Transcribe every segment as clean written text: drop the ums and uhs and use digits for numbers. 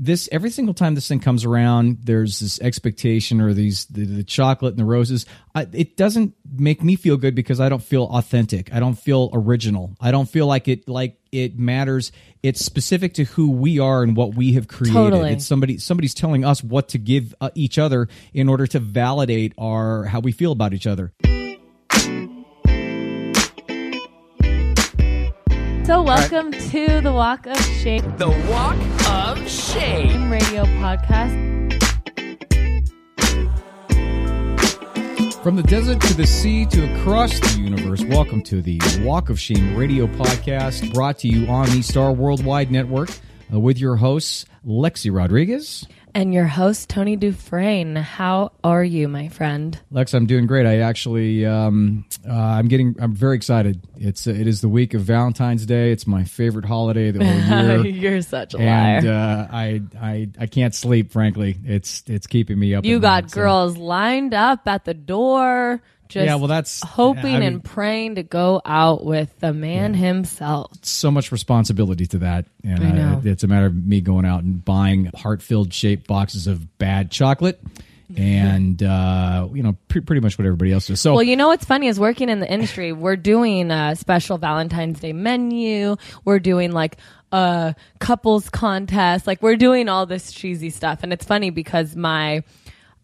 this, every single time this thing comes around, there's this expectation or these the chocolate and the roses. It doesn't make me feel good because I don't feel authentic. I don't feel original. I don't feel like it matters. It's specific to who we are and what we have created. Totally. It's somebody's telling us what to give each other in order to validate how we feel about each other. So welcome to the Walk of Shame. The Walk of Shame Radio Podcast. From the desert to the sea to across the universe, welcome to the Walk of Shame Radio Podcast, brought to you on the Star Worldwide Network with your hosts, Lexi Rodriguez. And your host, Tony Dufresne. How are you, my friend? Lex, I'm doing great. I actually, I'm very excited. It is the week of Valentine's Day. It's my favorite holiday of the whole year. You're such a liar. And I can't sleep, frankly. It's keeping me up. You got girls lined up at the door. Just hoping and praying to go out with the man himself. So much responsibility to that. And I know. It's a matter of me going out and buying heart-filled shaped boxes of bad chocolate and, pretty much what everybody else does. So, well, you know what's funny is working in the industry, we're doing a special Valentine's Day menu. We're doing a couples contest. We're doing all this cheesy stuff. And it's funny because my...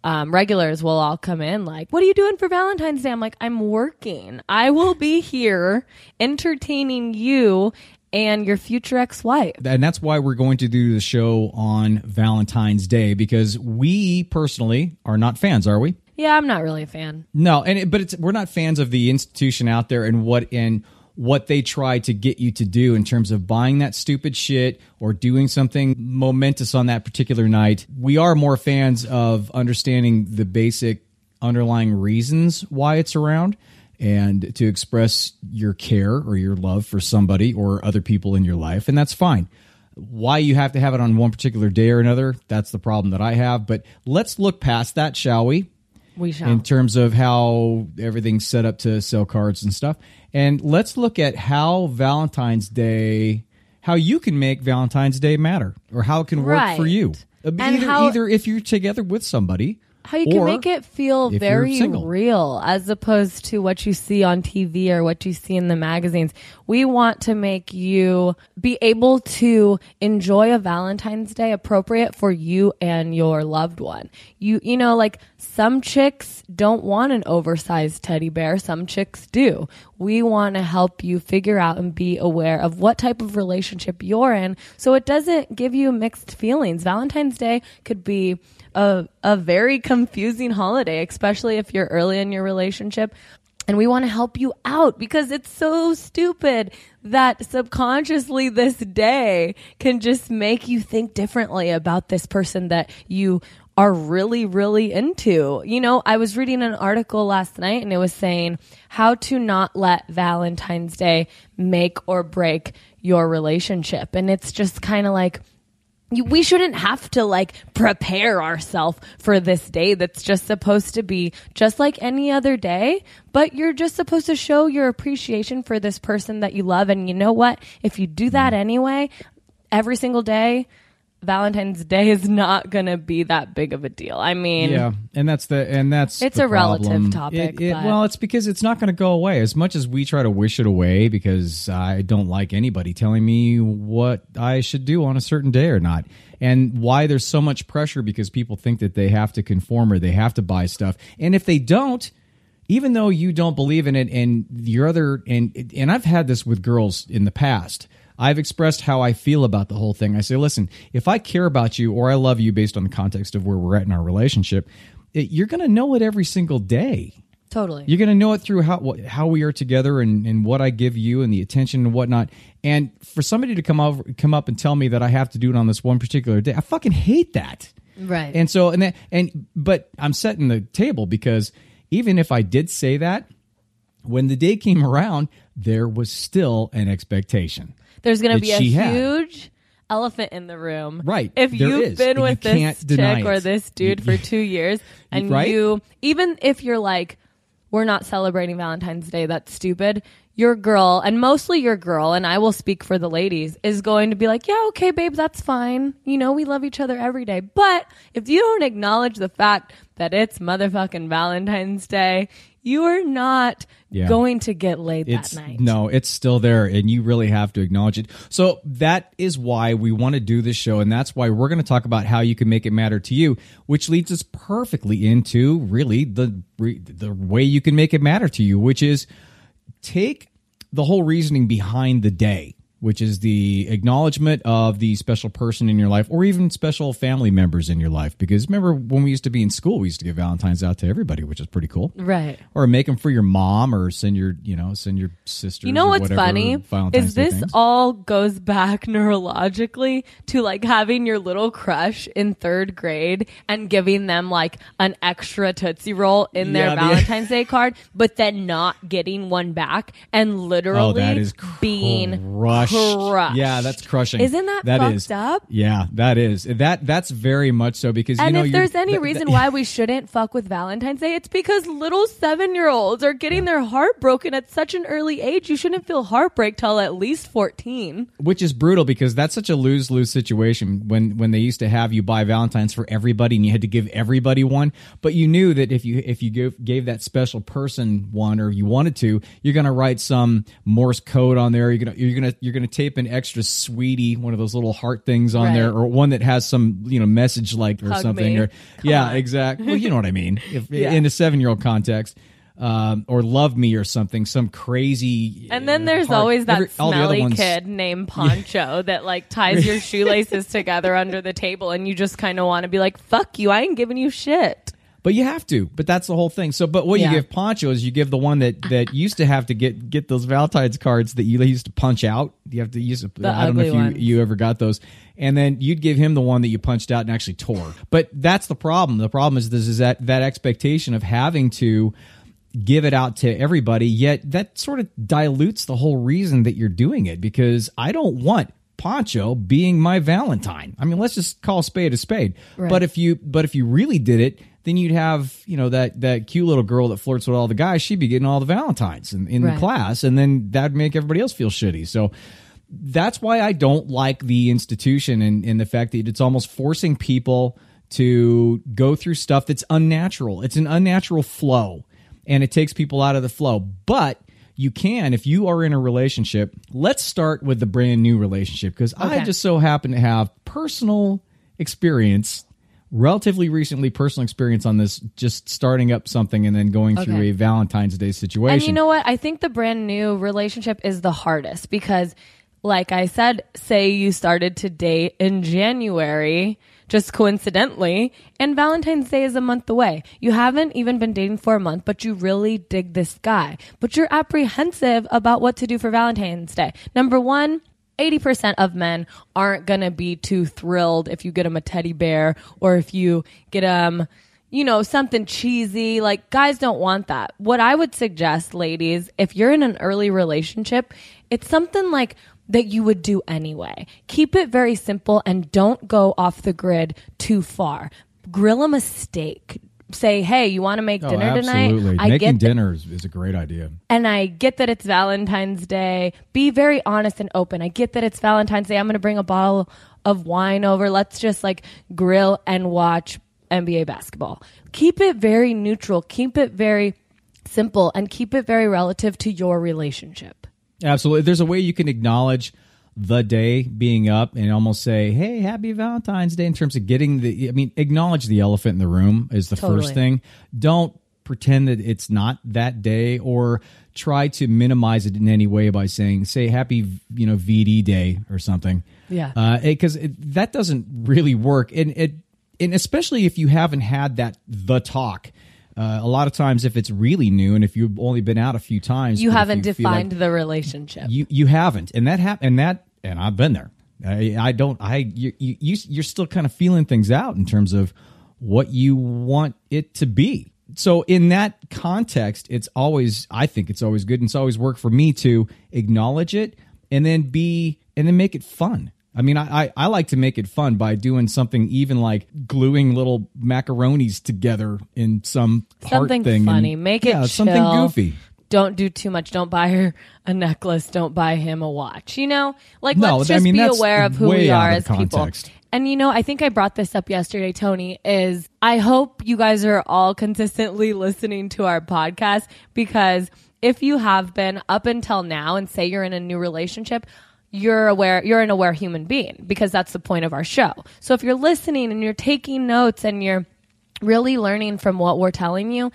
regulars will all come in what are you doing for Valentine's Day? I'm like, I'm working. I will be here entertaining you and your future ex-wife. And that's why we're going to do the show on Valentine's Day, because we personally are not fans, are we? Yeah, I'm not really a fan. No, we're not fans of the institution out there and what they try to get you to do in terms of buying that stupid shit or doing something momentous on that particular night. We are more fans of understanding the basic underlying reasons why it's around and to express your care or your love for somebody or other people in your life, and that's fine. Why you have to have it on one particular day or another, that's the problem that I have. But let's look past that, shall we? We shall. In terms of how everything's set up to sell cards and stuff. And let's look at how you can make Valentine's Day matter, or how it can work for you. Either if you're together with somebody, how you can make it feel very real as opposed to what you see on TV or what you see in the magazines. We want to make you be able to enjoy a Valentine's Day appropriate for you and your loved one. Some chicks don't want an oversized teddy bear. Some chicks do. We want to help you figure out and be aware of what type of relationship you're in, so it doesn't give you mixed feelings. Valentine's Day could be a very confusing holiday, especially if you're early in your relationship. And we want to help you out, because it's so stupid that subconsciously this day can just make you think differently about this person that you are really, really into. I was reading an article last night, and it was saying how to not let Valentine's Day make or break your relationship. And it's just kind of we shouldn't have to prepare ourselves for this day that's just supposed to be just like any other day, but you're just supposed to show your appreciation for this person that you love. And you know what? If you do that anyway, every single day, Valentine's Day is not going to be that big of a deal. It's a relative topic. It's because it's not going to go away. As much as we try to wish it away, because I don't like anybody telling me what I should do on a certain day or not, and why there's so much pressure, because people think that they have to conform or they have to buy stuff. And if they don't, even though you don't believe in it, and your other, and I've had this with girls in the past. I've expressed how I feel about the whole thing. I say, listen, if I care about you or I love you based on the context of where we're at in our relationship, you're going to know it every single day. Totally. You're going to know it through how we are together and what I give you and the attention and whatnot. And for somebody to come up and tell me that I have to do it on this one particular day, I fucking hate that. Right. And so, but I'm setting the table, because even if I did say that, when the day came around, there was still an expectation. There's going to be a huge elephant in the room. Right. If you've been with this chick or this dude for 2 years, and even if you're we're not celebrating Valentine's Day, that's stupid, your girl, and mostly your girl, and I will speak for the ladies, is going to be like, yeah, okay, babe, that's fine. You know, we love each other every day. But if you don't acknowledge the fact that it's motherfucking Valentine's Day, you are not going to get laid that night. No, it's still there, and you really have to acknowledge it. So that is why we want to do this show, and that's why we're going to talk about how you can make it matter to you, which leads us perfectly into really the way you can make it matter to you, which is take the whole reasoning behind the day, which is the acknowledgement of the special person in your life or even special family members in your life. Because remember when we used to be in school, we used to give Valentine's out to everybody, which is pretty cool. Right. Or make them for your mom or send your sister. You know what's funny is this all goes back neurologically to like having your little crush in third grade and giving them like an extra Tootsie Roll in their Valentine's Day card, but then not getting one back and literally being crushed. Crushed. Yeah, that's crushing. Isn't that fucked up? Yeah, that is. That's very much so because and if there's any reason why we shouldn't fuck with Valentine's Day, it's because little 7-year-olds are getting their heart broken at such an early age. You shouldn't feel heartbreak till at least 14. Which is brutal because that's such a lose-lose situation when they used to have you buy Valentine's for everybody and you had to give everybody one, but you knew that if you gave that special person one or you wanted to, you're going to write some Morse code on there. You're going to tape an extra sweetie, one of those little heart things on there, or one that has some message like or hug something. Me. Or Come on. Exactly. Well, you know what I mean. If in a 7-year-old context, or love me or something, some crazy. And then there's always that smelly kid named Poncho that like ties your shoelaces together under the table, and you just kind of want to be like, "Fuck you! I ain't giving you shit." But you have to. But that's the whole thing. So, but what you give Poncho is you give the one that used to have to get those Valentine's cards that you used to punch out. You have to use I don't know if you ever got those. And then you'd give him the one that you punched out and actually tore. But that's the problem. The problem is this is that expectation of having to give it out to everybody. Yet that sort of dilutes the whole reason that you're doing it, because I don't want Poncho being my Valentine. I mean, let's just call spade a spade. Right. But if you really did it, then you'd have, that cute little girl that flirts with all the guys, she'd be getting all the Valentines in the class, and then that'd make everybody else feel shitty. So that's why I don't like the institution and the fact that it's almost forcing people to go through stuff that's unnatural. It's an unnatural flow, and it takes people out of the flow. But you can, if you are in a relationship, let's start with the brand new relationship, because I just so happen to have relatively recently personal experience on this, just starting up something and then going through a Valentine's Day situation. And you know what? I think the brand new relationship is the hardest because, like I said, say you started to date in January, just coincidentally, and Valentine's Day is a month away. You haven't even been dating for a month, but you really dig this guy. But you're apprehensive about what to do for Valentine's Day. Number one, 80% of men aren't going to be too thrilled if you get them a teddy bear or if you get them, something cheesy. Like, guys don't want that. What I would suggest, ladies, if you're in an early relationship, it's something like that you would do anyway. Keep it very simple and don't go off the grid too far. Grill them a steak. Say, hey, you want to make dinner tonight? Making dinner is a great idea. And I get that it's Valentine's Day. Be very honest and open. I get that it's Valentine's Day. I'm going to bring a bottle of wine over. Let's just like grill and watch NBA basketball. Keep it very neutral. Keep it very simple and keep it very relative to your relationship. Absolutely. There's a way you can acknowledge the day being up and almost say, hey, happy Valentine's Day, in terms of acknowledge the elephant in the room is the first thing. Don't pretend that it's not that day or try to minimize it in any way by say happy, VD day or something. Yeah. Because that doesn't really work. And especially if you haven't had the talk. A lot of times if it's really new and if you've only been out a few times, you haven't defined the relationship. You haven't. And that happened. And I've been there. You're still kind of feeling things out in terms of what you want it to be. So in that context, I think it's always good. And it's always worked for me to acknowledge it and then make it fun. I mean, I like to make it fun by doing something even like gluing little macaronis together in some heart thing. Something funny. Make it chill. Something goofy. Don't do too much. Don't buy her a necklace. Don't buy him a watch. You know, like, no, let's just be aware of who we are as context. People. And, you know, I think I brought this up yesterday, Tony, is I hope you guys are all consistently listening to our podcast, because if you have been up until now and say you're in a new relationship, you're an aware human being, because that's the point of our show. So if you're listening and you're taking notes and you're really learning from what we're telling you,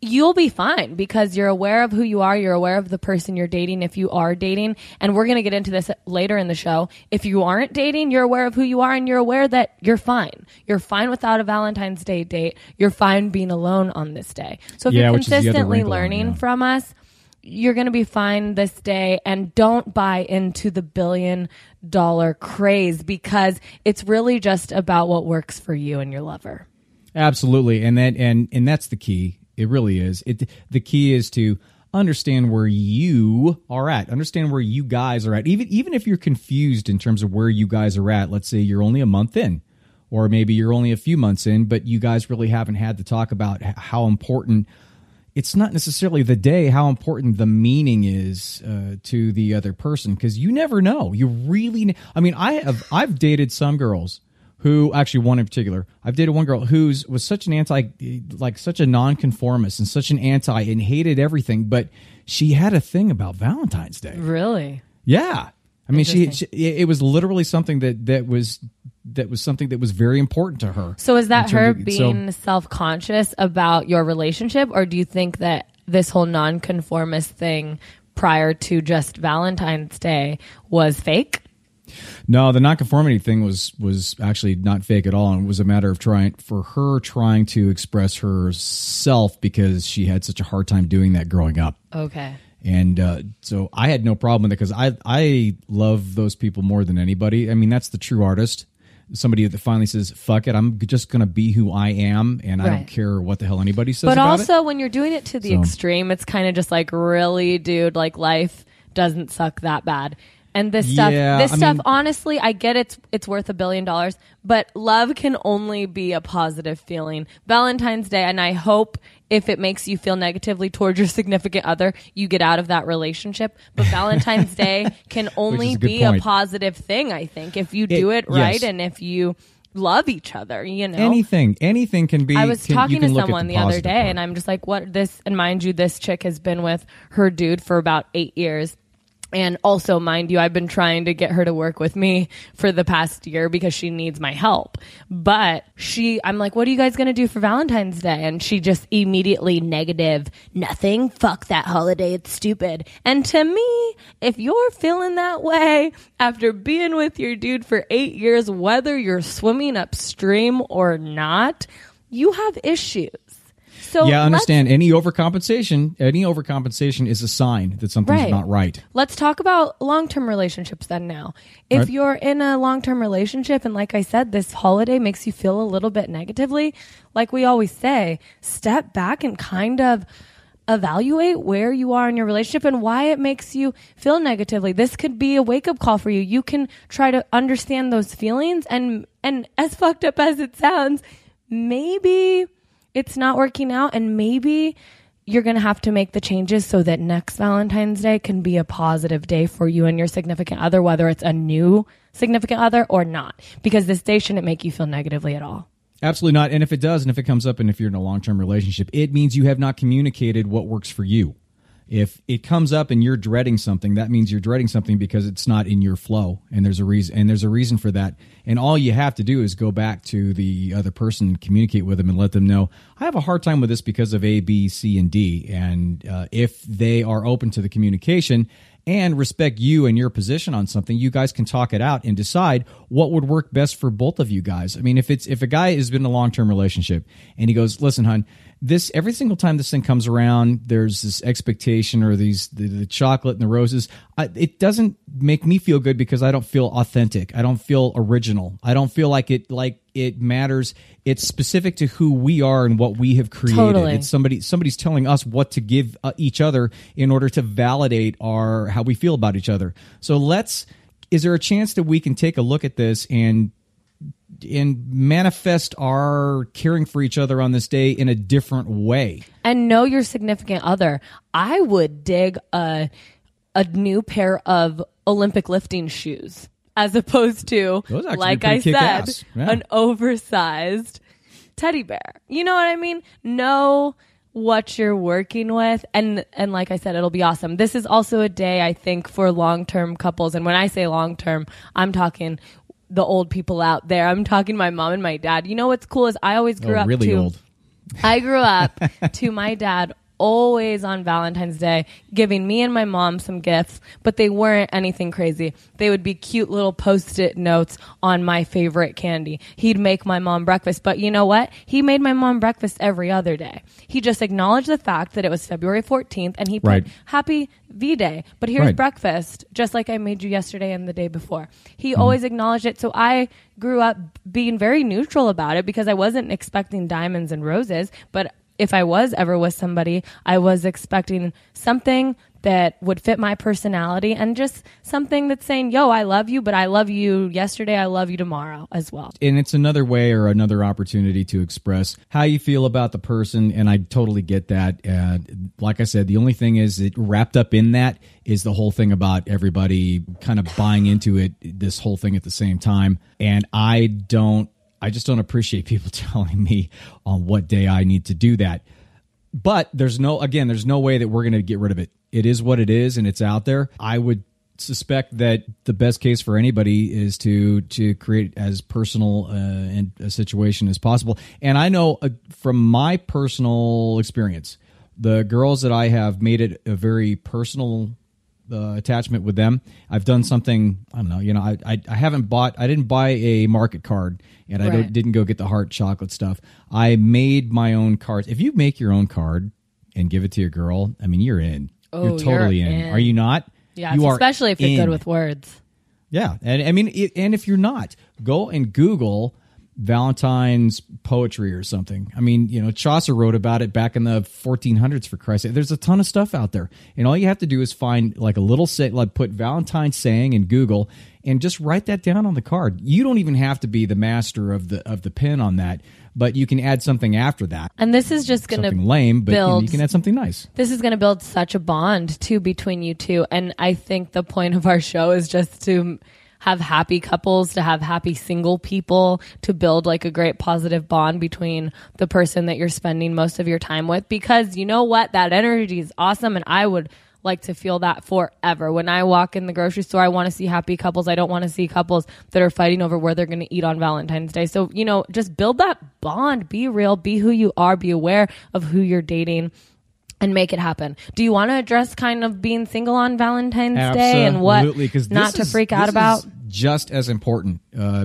you'll be fine, because you're aware of who you are. You're aware of the person you're dating if you are dating. And we're going to get into this later in the show. If you aren't dating, you're aware of who you are, and you're aware that you're fine. You're fine without a Valentine's Day date. You're fine being alone on this day. So if you're consistently learning from us, you're going to be fine this day. And don't buy into the $1 billion craze, because it's really just about what works for you and your lover. Absolutely. And that's the key. It really is. The key is to understand where you are at. Understand where you guys are at. Even if you're confused in terms of where you guys are at, let's say you're only a month in, or maybe you're only a few months in, but you guys really haven't had the talk about how important, it's not necessarily the day, how important the meaning is to the other person, because you never know. You really, I mean, I've dated some girls who, actually one in particular, I've dated one girl who was such an such a nonconformist and such an anti and hated everything, but she had a thing about Valentine's Day. Really? Yeah. I mean, she it was literally something that was something that was very important to her. So is that her being self-conscious about your relationship, or do you think that this whole nonconformist thing prior to just Valentine's Day was fake? No, the nonconformity thing was actually not fake at all, and it was a matter of trying to express herself, because she had such a hard time doing that growing up. Okay. And so I had no problem with it, because I love those people more than anybody. I mean, that's the true artist. Somebody that finally says, fuck it, I'm just going to be who I am, and right. I don't care what the hell anybody says about it. But also, when you're doing it to the extreme, it's kind of just like, really, dude, like, life doesn't suck that bad. And this stuff, honestly, I get it's worth $1 billion, but love can only be a positive feeling. Valentine's Day, and I hope if it makes you feel negatively towards your significant other, you get out of that relationship. But Valentine's Day can only be a positive thing, I think, if you do it right, yes. And if you love each other, you know. Anything can be. I was talking to someone the other day, and I'm just like, what this? And mind you, this chick has been with her dude for about 8 years. And also, mind you, I've been trying to get her to work with me for the past year, because she needs my help. But I'm like, what are you guys going to do for Valentine's Day? And she just immediately negative, nothing. Fuck that holiday. It's stupid. And to me, if you're feeling that way after being with your dude for 8 years, whether you're swimming upstream or not, you have issues. So yeah, I understand. Any overcompensation is a sign that something's not right. Let's talk about long-term relationships then now. If you're in a long-term relationship, and like I said, this holiday makes you feel a little bit negatively, like we always say, step back and kind of evaluate where you are in your relationship and why it makes you feel negatively. This could be a wake-up call for you. You can try to understand those feelings, and as fucked up as it sounds, maybe it's not working out, and maybe you're going to have to make the changes so that next Valentine's Day can be a positive day for you and your significant other, whether it's a new significant other or not, because this day shouldn't make you feel negatively at all. Absolutely not. And if it does, and if it comes up, and if you're in a long-term relationship, it means you have not communicated what works for you. If it comes up and you're dreading something, that means you're dreading something because it's not in your flow, and there's a reason for that. And all you have to do is go back to the other person and communicate with them and let them know, I have a hard time with this because of A, B, C, and D. And if they are open to the communication and respect you and your position on something, you guys can talk it out and decide what would work best for both of you guys. I mean, if a guy has been in a long-term relationship and he goes, listen, hon, this, every single time this thing comes around, there's this expectation or the chocolate and the roses. It doesn't make me feel good because I don't feel authentic. I don't feel original. I don't feel like it matters. It's specific to who we are and what we have created. Totally. It's somebody's telling us what to give each other in order to validate how we feel about each other. So is there a chance that we can take a look at this and and manifest our caring for each other on this day in a different way. And know your significant other. I would dig a new pair of Olympic lifting shoes as opposed to, like I said, an oversized teddy bear. You know what I mean? Know what you're working with. And like I said, it'll be awesome. This is also a day, I think, for long-term couples. And when I say long-term, I'm talking the old people out there. I'm talking my mom and my dad. You know what's cool is I always grew up really old. I grew up to my dad always on Valentine's Day giving me and my mom some gifts, but they weren't anything crazy. They would be cute little Post-it notes on my favorite candy. He'd make my mom breakfast, but you know what? He made my mom breakfast every other day. He just acknowledged the fact that it was February 14th and he put Happy V-Day, but here's breakfast, just like I made you yesterday and the day before. He always acknowledged it, so I grew up being very neutral about it because I wasn't expecting diamonds and roses, but if I was ever with somebody, I was expecting something that would fit my personality and just something that's saying, yo, I love you, but I love you yesterday, I love you tomorrow as well. And it's another way or another opportunity to express how you feel about the person, and I totally get that. Like I said, the only thing is it wrapped up in that is the whole thing about everybody kind of buying into it, this whole thing at the same time. And I just don't appreciate people telling me on what day I need to do that. But there's no way that we're going to get rid of it. It is what it is, and it's out there. I would suspect that the best case for anybody is to create as personal a situation as possible. And I know from my personal experience, the girls that I have made it a very personal attachment with them. I've done something, I don't know, you know, I didn't buy a market card and I didn't go get the heart chocolate stuff. I made my own cards. If you make your own card and give it to your girl, I mean, you're in. Oh, you're totally in. Are you not? Yeah, you especially if you're good with words. Yeah. And I mean, and if you're not, go and Google Valentine's poetry or something. I mean, you know, Chaucer wrote about it back in the 1400s, for Christ's sake. There's a ton of stuff out there. And all you have to do is find like a little say, like put Valentine's saying in Google and just write that down on the card. You don't even have to be the master of the pen on that, but you can add something after that. And this is just going to build, you can add something nice. This is going to build such a bond too between you two. And I think the point of our show is just to have happy couples, to have happy single people, to build like a great positive bond between the person that you're spending most of your time with. Because you know what? That energy is awesome. And I would like to feel that forever. When I walk in the grocery store, I want to see happy couples. I don't want to see couples that are fighting over where they're going to eat on Valentine's Day. So, you know, just build that bond. Be real. Be who you are. Be aware of who you're dating. And make it happen. Do you want to address kind of being single on Valentine's Day and what not to freak out about? Is just as important,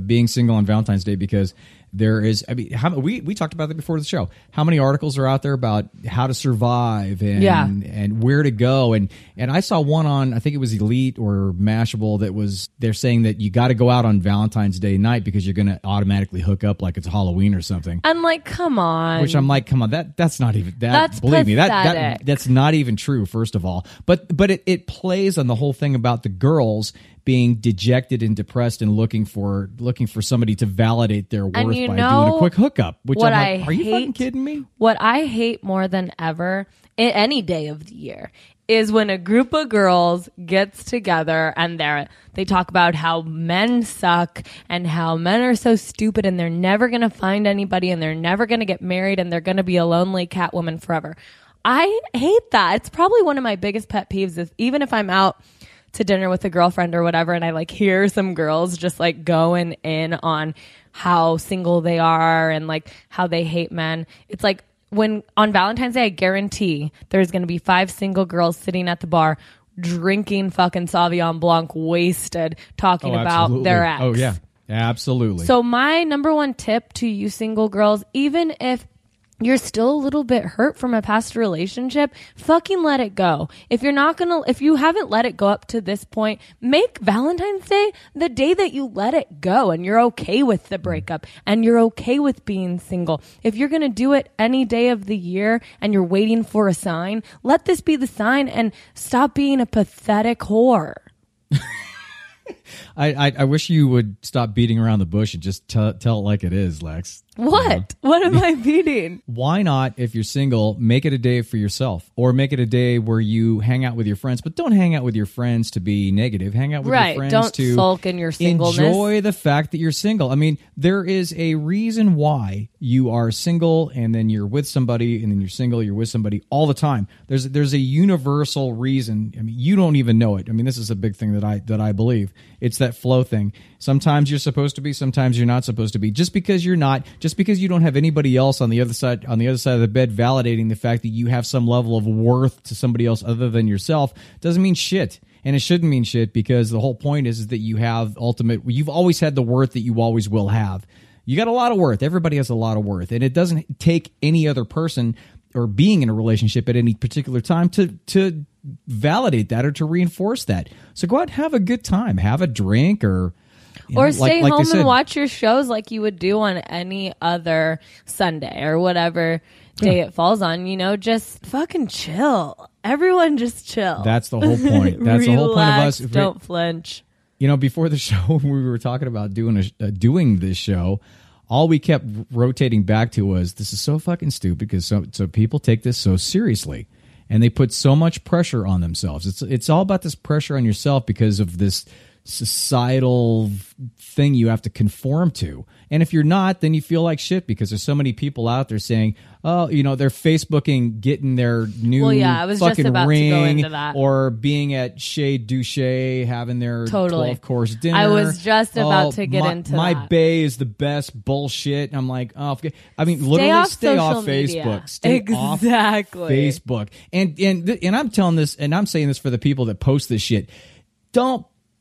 being single on Valentine's Day, because there is, I mean, we talked about that before the show. How many articles are out there about how to survive and where to go? And I saw one on, I think it was Elite or Mashable, that was, they're saying that you got to go out on Valentine's Day night because you're going to automatically hook up like it's Halloween or something. I'm like, come on. Which I'm like, come on, that's not even, that's believe pathetic. Me, that's not even true, first of all. But it plays on the whole thing about the girls being dejected and depressed and looking for somebody to validate their worth by doing a quick hookup. Which I'm like, are you fucking kidding me? What I hate more than ever, any day of the year, is when a group of girls gets together and they talk about how men suck and how men are so stupid and they're never going to find anybody and they're never going to get married and they're going to be a lonely cat woman forever. I hate that. It's probably one of my biggest pet peeves is even if I'm out to dinner with a girlfriend or whatever, and I like hear some girls just like going in on how single they are and like how they hate men. It's like when on Valentine's Day, I guarantee there's going to be 5 single girls sitting at the bar drinking fucking Sauvignon Blanc, wasted, talking about their ex. Oh yeah, absolutely. So my number one tip to you single girls, even if you're still a little bit hurt from a past relationship, fucking let it go. If you haven't let it go up to this point, make Valentine's Day the day that you let it go and you're okay with the breakup and you're okay with being single. If you're going to do it any day of the year and you're waiting for a sign, let this be the sign and stop being a pathetic whore. I wish you would stop beating around the bush and just tell it like it is, Lex. What? You know? What am I beating? Why not, if you're single, make it a day for yourself, or make it a day where you hang out with your friends, but don't hang out with your friends to be negative. Hang out with your friends to sulk in your singleness. Enjoy the fact that you're single. I mean, there is a reason why you are single and then you're with somebody and then you're single, you're with somebody all the time. There's a universal reason. I mean, you don't even know it. I mean, this is a big thing that I believe. It's that flow thing. Sometimes you're supposed to be, sometimes you're not supposed to be. Just because you're not, just because you don't have anybody else on the other side of the bed validating the fact that you have some level of worth to somebody else other than yourself, doesn't mean shit. And it shouldn't mean shit, because the whole point is that you have you've always had the worth that you always will have. You got a lot of worth. Everybody has a lot of worth. And it doesn't take any other person or being in a relationship at any particular time to validate that or to reinforce that. So go out and have a good time. Have a drink or stay home and watch your shows like you would do on any other Sunday or whatever day it falls on. You know, just fucking chill. Everyone just chill. That's the whole point. That's the whole point of us. Don't flinch. You know, before the show, we were talking about doing this show. All we kept rotating back to was, this is so fucking stupid, because so people take this so seriously and they put so much pressure on themselves. It's all about this pressure on yourself because of this societal thing you have to conform to. And if you're not, then you feel like shit, because there's so many people out there saying, oh, you know, they're Facebooking, getting their new fucking ring, or being at Chez Duché, having their 12-course dinner. I was just about to get into that. My bae is the best bullshit. And I'm like, oh, I mean, literally stay off Facebook. Stay off Facebook. And I'm telling this, and I'm saying this for the people that post this shit.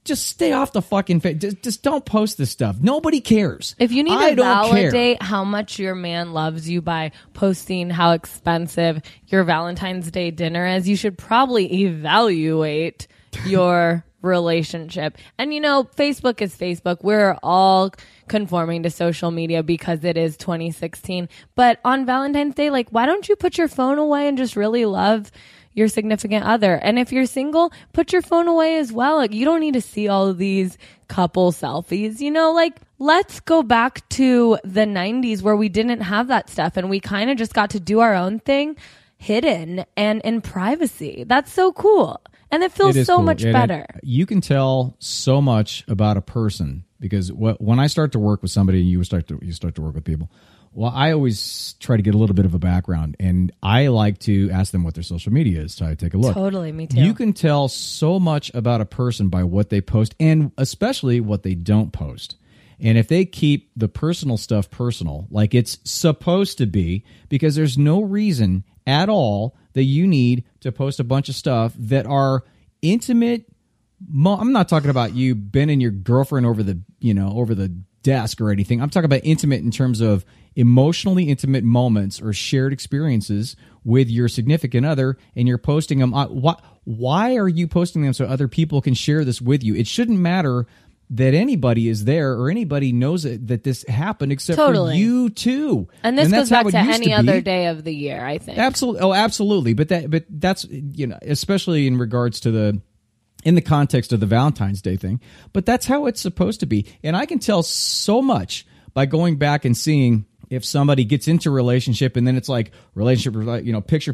Just stay off the fucking face. Just don't post this stuff. Nobody cares. If you need to validate how much your man loves you by posting how expensive your Valentine's Day dinner is, you should probably evaluate your relationship. And, you know, Facebook is Facebook. We're all conforming to social media because it is 2016. But on Valentine's Day, like, why don't you put your phone away and just really love your significant other? And if you're single, put your phone away as well. Like, you don't need to see all of these couple selfies, you know, like, let's go back to the 90s where we didn't have that stuff and we kind of just got to do our own thing hidden and in privacy. That's so cool. And it feels so much better. You can tell so much about a person, because when I start to work with somebody and you start to work with people, well, I always try to get a little bit of a background, and I like to ask them what their social media is, so I take a look. Totally, me too. You can tell so much about a person by what they post, and especially what they don't post. And if they keep the personal stuff personal, like it's supposed to be, because there's no reason at all that you need to post a bunch of stuff that are intimate. I'm not talking about you bending your girlfriend over the desk or anything. I'm talking about intimate in terms of emotionally intimate moments or shared experiences with your significant other, and you're posting them. Why are you posting them so other people can share this with you? It shouldn't matter that anybody is there or anybody knows that this happened, except for you too. And this goes back to any other day of the year, I think. Absolutely. Oh, absolutely. But that's, you know, especially in regards to in the context of the Valentine's Day thing, but that's how it's supposed to be. And I can tell so much by going back and seeing if somebody gets into a relationship and then it's like relationship, you know, picture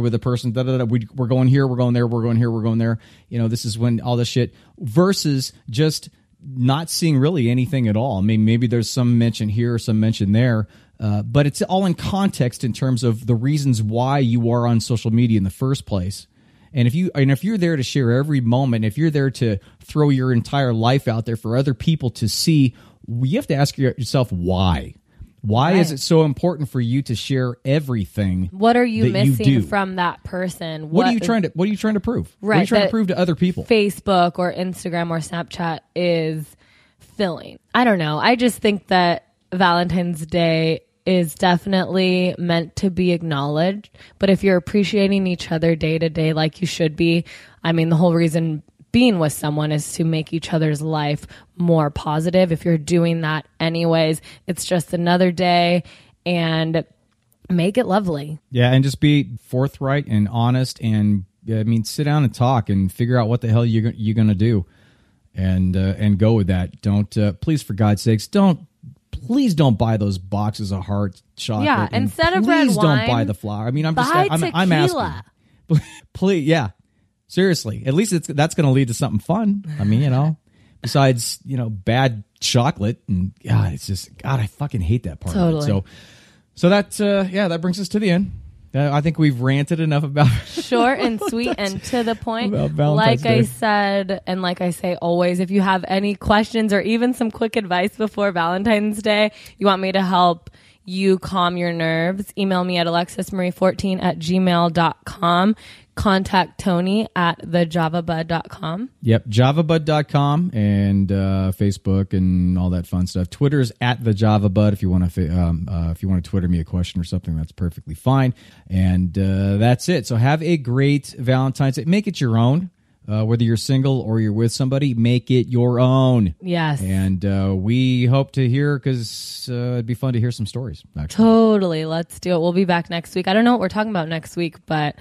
with a person, da, da, da, we're going here, we're going there, we're going here, we're going there. You know, this is when all this shit, versus just not seeing really anything at all. I mean, maybe there's some mention here or some mention there, but it's all in context in terms of the reasons why you are on social media in the first place. And if you're there to share every moment, if you're there to throw your entire life out there for other people to see, you have to ask yourself why. Why is it so important for you to share everything? What are you missing from that person? What are you trying to prove? Right, what are you trying to prove to other people? Facebook or Instagram or Snapchat is filling. I don't know. I just think that Valentine's Day is definitely meant to be acknowledged, but if you're appreciating each other day to day like you should be, I mean, the whole reason being with someone is to make each other's life more positive. If you're doing that anyways, it's just another day, and make it lovely. Yeah, and just be forthright and honest, and I mean, sit down and talk and figure out what the hell you're going to do. and go with that. Don't please, for God's sakes, don't buy those boxes of heart chocolate. Yeah, instead of red wine, please don't buy the flower. I mean, I'm asking. Please, yeah, seriously. At least that's going to lead to something fun. I mean, you know, besides bad chocolate and God, it's just God. I fucking hate that part. Totally. Of it. So that that brings us to the end. I think we've ranted enough about short and sweet and to the point. Like I said, and like I say always, if you have any questions or even some quick advice before Valentine's Day, you want me to help you calm your nerves, email me at alexismarie14@gmail.com. Contact Tony at thejavabud.com. Yep, javabud.com and Facebook and all that fun stuff. Twitter's at thejavabud. If you want to Twitter me a question or something, that's perfectly fine. And that's it. So have a great Valentine's Day. Make it your own. Whether you're single or you're with somebody, make it your own. Yes. And we hope to hear, because it'd be fun to hear some stories. Actually. Totally. Let's do it. We'll be back next week. I don't know what we're talking about next week, but...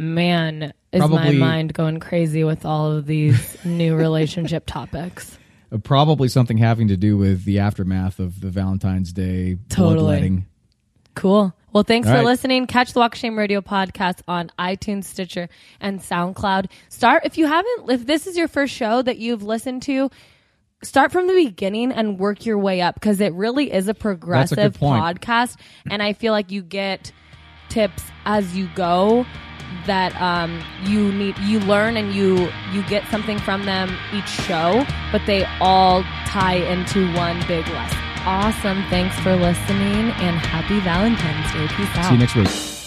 Man, is probably, my mind going crazy with all of these new relationship topics. Probably something having to do with the aftermath of the Valentine's Day bloodletting. Cool. Well, thanks all for listening. Catch the Walk of Shame Radio podcast on iTunes, Stitcher, and SoundCloud. If this is your first show that you've listened to, start from the beginning and work your way up, because it really is a progressive podcast. And I feel like you get tips as you go. That you learn and you get something from them each show, but they all tie into one big lesson. Awesome. Thanks for listening and happy Valentine's Day. Peace out. See you next week.